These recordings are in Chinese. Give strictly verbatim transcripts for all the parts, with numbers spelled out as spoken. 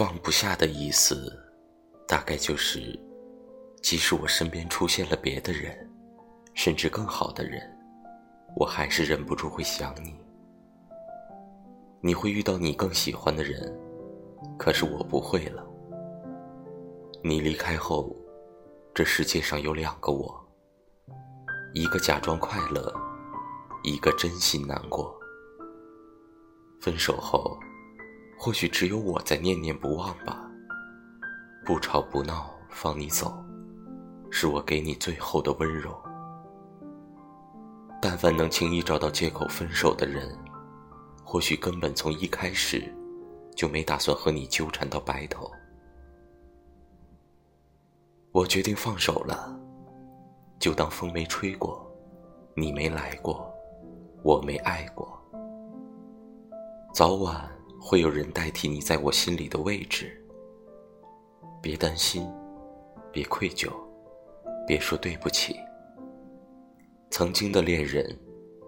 放不下的意思大概就是，即使我身边出现了别的人，甚至更好的人，我还是忍不住会想你。你会遇到你更喜欢的人，可是我不会了。你离开后，这世界上有两个我，一个假装快乐，一个真心难过。分手后，或许只有我在念念不忘吧。不吵不闹放你走，是我给你最后的温柔。但凡能轻易找到借口分手的人，或许根本从一开始就没打算和你纠缠到白头。我决定放手了，就当风没吹过，你没来过，我没爱过。早晚会有人代替你在我心里的位置。别担心，别愧疚，别说对不起。曾经的恋人，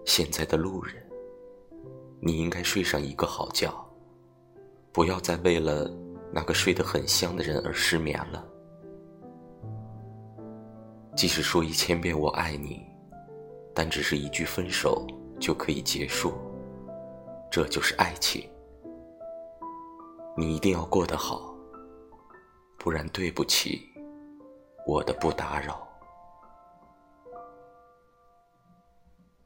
现在的路人，你应该睡上一个好觉，不要再为了那个睡得很香的人而失眠了。即使说一千遍我爱你，但只是一句分手就可以结束，这就是爱情。你一定要过得好，不然对不起，我的不打扰。